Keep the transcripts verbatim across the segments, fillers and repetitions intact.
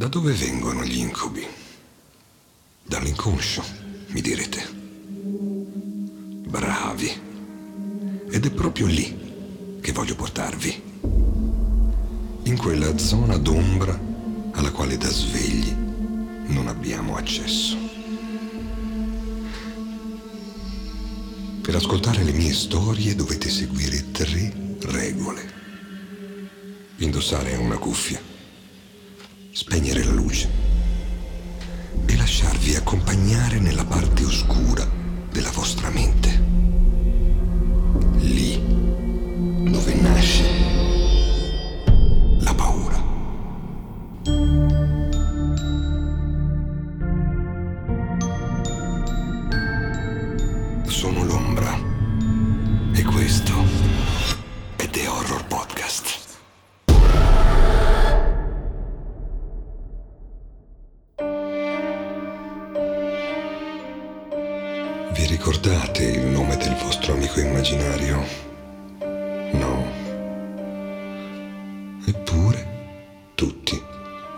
Da dove vengono gli incubi? Dall'inconscio, mi direte. Bravi. Ed è proprio lì che voglio portarvi. In quella zona d'ombra alla quale da svegli non abbiamo accesso. Per ascoltare le mie storie dovete seguire tre regole. Indossare una cuffia. Spegnere la luce e lasciarvi accompagnare nella parte oscura della vostra mente, lì dove nasce la paura. Sono l'ombra e questo è The Horror Podcast. Ricordate il nome del vostro amico immaginario? No. Eppure, tutti,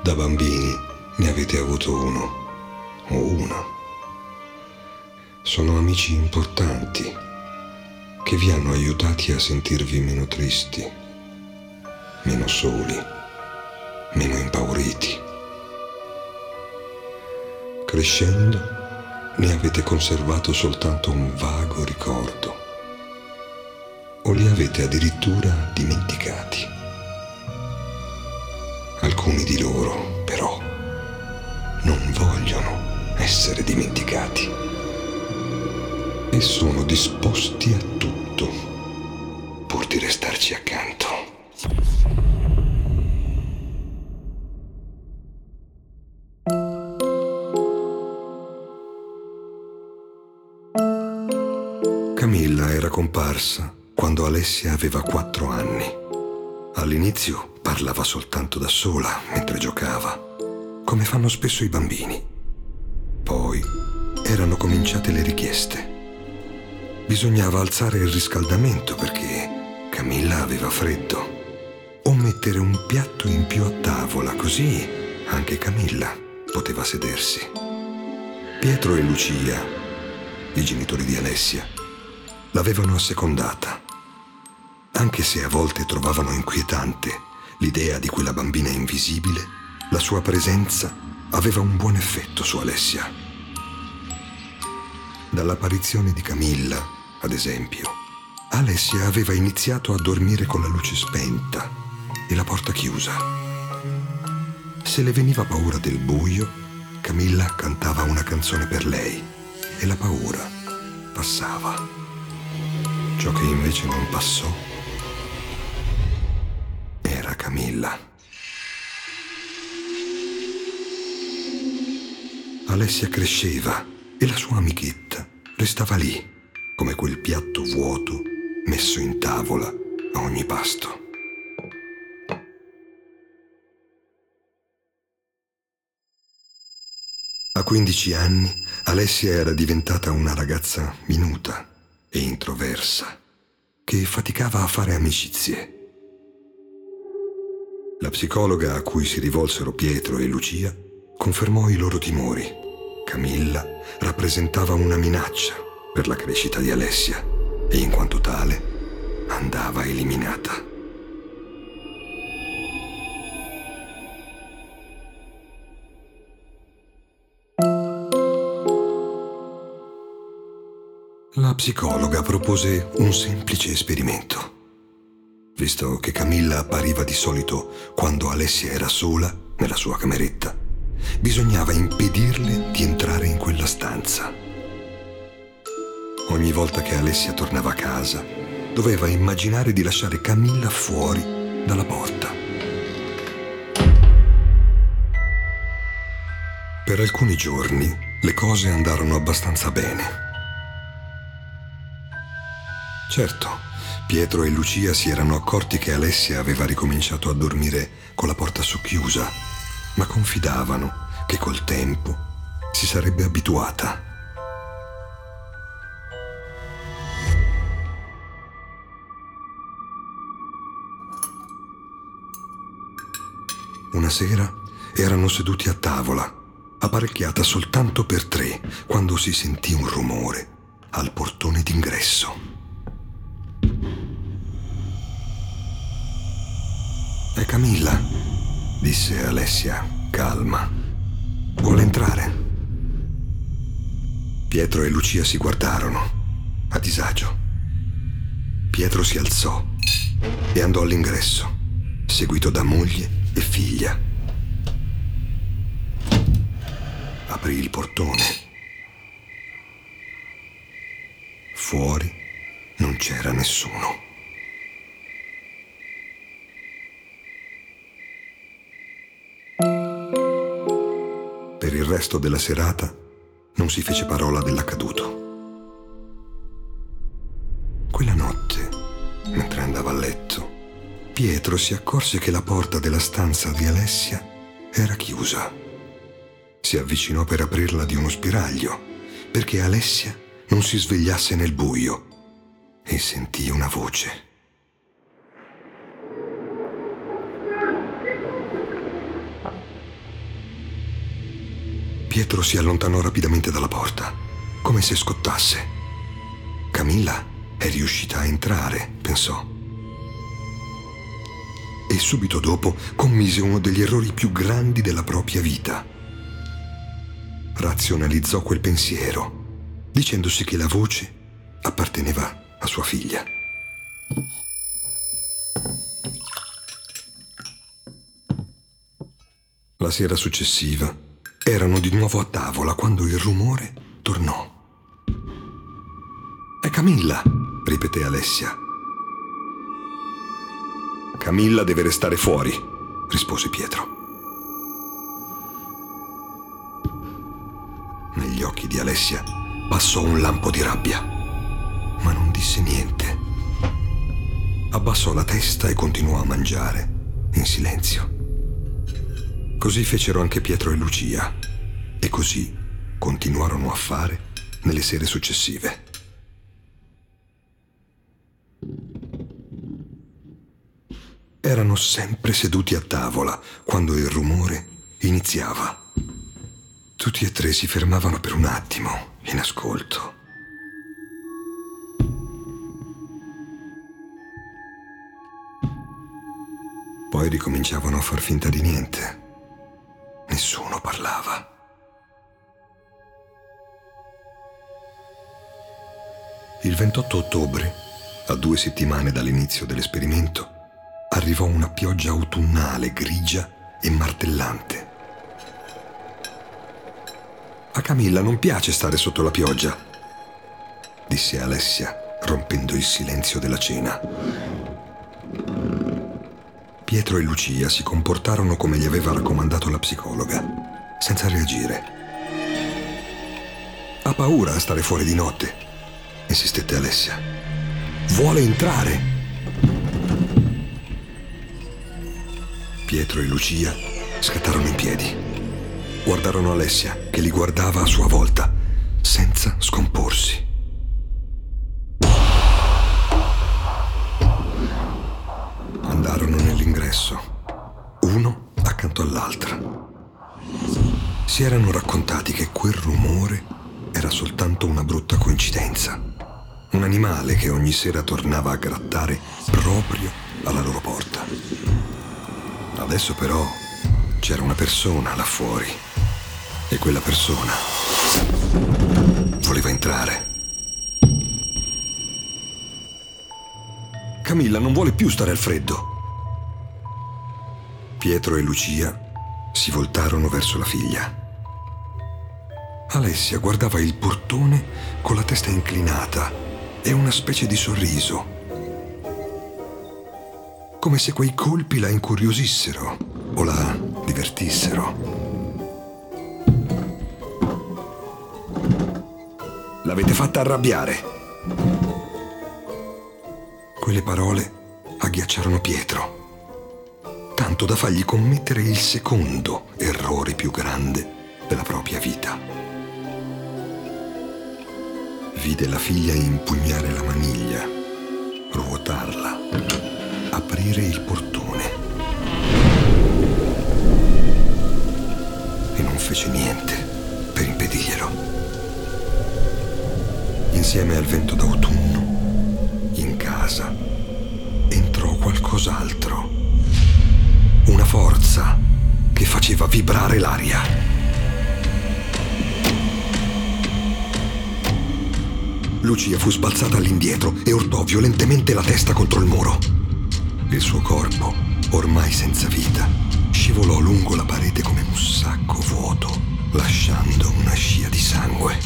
da bambini, ne avete avuto uno o una. Sono amici importanti che vi hanno aiutati a sentirvi meno tristi, meno soli, meno impauriti. Crescendo, ne avete conservato soltanto un vago ricordo, o li avete addirittura dimenticati. Alcuni di loro, però, non vogliono essere dimenticati e sono disposti a tutto pur di restarci accanto. Camilla era comparsa quando Alessia aveva quattro anni. All'inizio parlava soltanto da sola mentre giocava, come fanno spesso i bambini. Poi erano cominciate le richieste. Bisognava alzare il riscaldamento perché Camilla aveva freddo, o mettere un piatto in più a tavola, così anche Camilla poteva sedersi. Pietro e Lucia, i genitori di Alessia, l'avevano assecondata, anche se a volte trovavano inquietante l'idea di quella bambina invisibile. La sua presenza aveva un buon effetto su Alessia. Dall'apparizione di Camilla, ad esempio, Alessia aveva iniziato a dormire con la luce spenta e la porta chiusa. Se le veniva paura del buio, Camilla cantava una canzone per lei e la paura passava. Ciò che invece non passò era Camilla. Alessia cresceva e la sua amichetta restava lì, come quel piatto vuoto messo in tavola a ogni pasto. A quindici anni Alessia era diventata una ragazza minuta e introversa, che faticava a fare amicizie. La psicologa a cui si rivolsero Pietro e Lucia confermò i loro timori. Camilla rappresentava una minaccia per la crescita di Alessia e in quanto tale andava eliminata. La psicologa propose un semplice esperimento. Visto che Camilla appariva di solito quando Alessia era sola nella sua cameretta, bisognava impedirle di entrare in quella stanza. ogni volta che Alessia tornava a casa, doveva immaginare di lasciare Camilla fuori dalla porta. Per alcuni giorni le cose andarono abbastanza bene. Certo, Pietro e Lucia si erano accorti che Alessia aveva ricominciato a dormire con la porta socchiusa, ma confidavano che col tempo si sarebbe abituata. Una sera erano seduti a tavola, apparecchiata soltanto per tre, quando si sentì un rumore al portone d'ingresso. «È Camilla», disse Alessia, calma. «Vuole entrare?» Pietro e Lucia si guardarono, a disagio. Pietro si alzò e andò all'ingresso, seguito da moglie e figlia. Aprì il portone. Fuori non c'era nessuno. Per il resto della serata non si fece parola dell'accaduto. Quella notte, mentre andava a letto, Pietro si accorse che la porta della stanza di Alessia era chiusa. Si avvicinò per aprirla di uno spiraglio, perché Alessia non si svegliasse nel buio, e sentì una voce. Pietro si allontanò rapidamente dalla porta, come se scottasse. Camilla è riuscita a entrare, pensò. E subito dopo commise uno degli errori più grandi della propria vita. Razionalizzò quel pensiero, dicendosi che la voce apparteneva a sua figlia. La sera successiva erano di nuovo a tavola quando il rumore tornò. «È Camilla», ripeté Alessia. «Camilla deve restare fuori», rispose Pietro. Negli occhi di Alessia passò un lampo di rabbia, ma non disse niente. Abbassò la testa e continuò a mangiare in silenzio. Così fecero anche Pietro e Lucia, e così continuarono a fare nelle sere successive. Erano sempre seduti a tavola quando il rumore iniziava. Tutti e tre si fermavano per un attimo in ascolto. Poi ricominciavano a far finta di niente. Nessuno parlava. Il ventotto ottobre, a due settimane dall'inizio dell'esperimento, arrivò una pioggia autunnale grigia e martellante. «A Camilla non piace stare sotto la pioggia», disse Alessia, rompendo il silenzio della cena. Pietro e Lucia si comportarono come gli aveva raccomandato la psicologa, senza reagire. «Ha paura a stare fuori di notte», insistette Alessia. «Vuole entrare!» Pietro e Lucia scattarono in piedi. Guardarono Alessia, che li guardava a sua volta, senza scomporsi. Andarono nell'ingresso, uno accanto all'altra. Si erano raccontati che quel rumore era soltanto una brutta coincidenza. Un animale che ogni sera tornava a grattare proprio alla loro porta. Adesso però c'era una persona là fuori, e quella persona voleva entrare. «Camilla non vuole più stare al freddo». Pietro e Lucia si voltarono verso la figlia. Alessia guardava il portone con la testa inclinata e una specie di sorriso, come se quei colpi la incuriosissero o la divertissero. L'avete fatta arrabbiare. Quelle parole agghiacciarono Pietro, tanto da fargli commettere il secondo errore più grande della propria vita. Vide la figlia impugnare la maniglia, ruotarla, aprire il portone. E non fece niente per impedirglielo. Insieme al vento d'autunno, in casa, entrò qualcos'altro. Una forza che faceva vibrare l'aria. Lucia fu sbalzata all'indietro e urtò violentemente la testa contro il muro. Il suo corpo, ormai senza vita, scivolò lungo la parete come un sacco vuoto, lasciando una scia di sangue.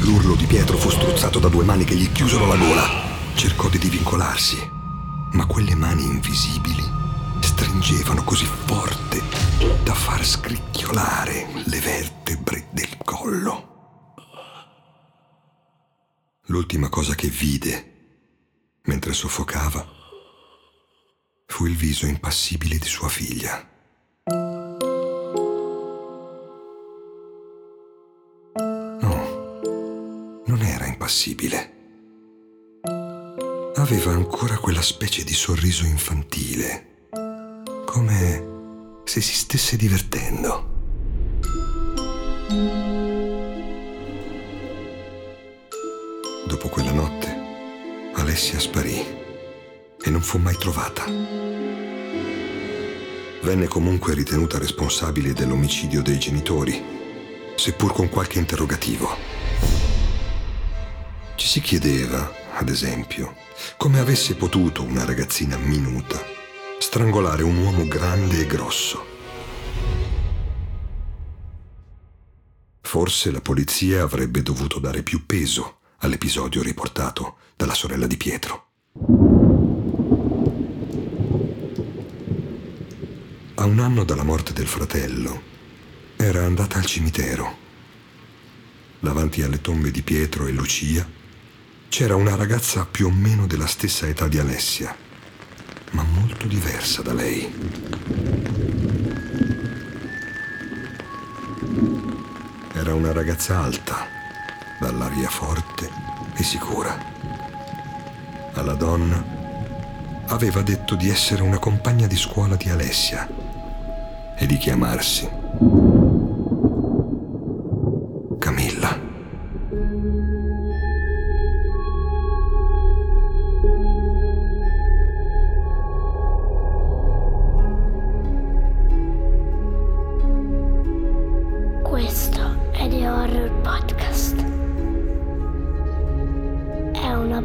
L'urlo di Pietro fu strozzato da due mani che gli chiusero la gola. Cercò di divincolarsi, ma quelle mani invisibili stringevano così forte da far scricchiolare le vertebre del collo. L'ultima cosa che vide, mentre soffocava, fu il viso impassibile di sua figlia. Impassibile. Aveva ancora quella specie di sorriso infantile, come se si stesse divertendo. Dopo quella notte, Alessia sparì e non fu mai trovata. Venne comunque ritenuta responsabile dell'omicidio dei genitori, seppur con qualche interrogativo. Ci si chiedeva, ad esempio, come avesse potuto una ragazzina minuta strangolare un uomo grande e grosso. Forse la polizia avrebbe dovuto dare più peso all'episodio riportato dalla sorella di Pietro. A un anno dalla morte del fratello, era andata al cimitero. Davanti alle tombe di Pietro e Lucia, c'era una ragazza più o meno della stessa età di Alessia, ma molto diversa da lei. Era una ragazza alta, dall'aria forte e sicura. Alla donna aveva detto di essere una compagna di scuola di Alessia e di chiamarsi Camilla.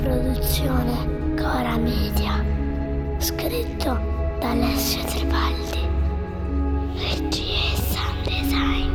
Produzione Cora Media, scritto da Alessio Trebaldi, regia e sound design.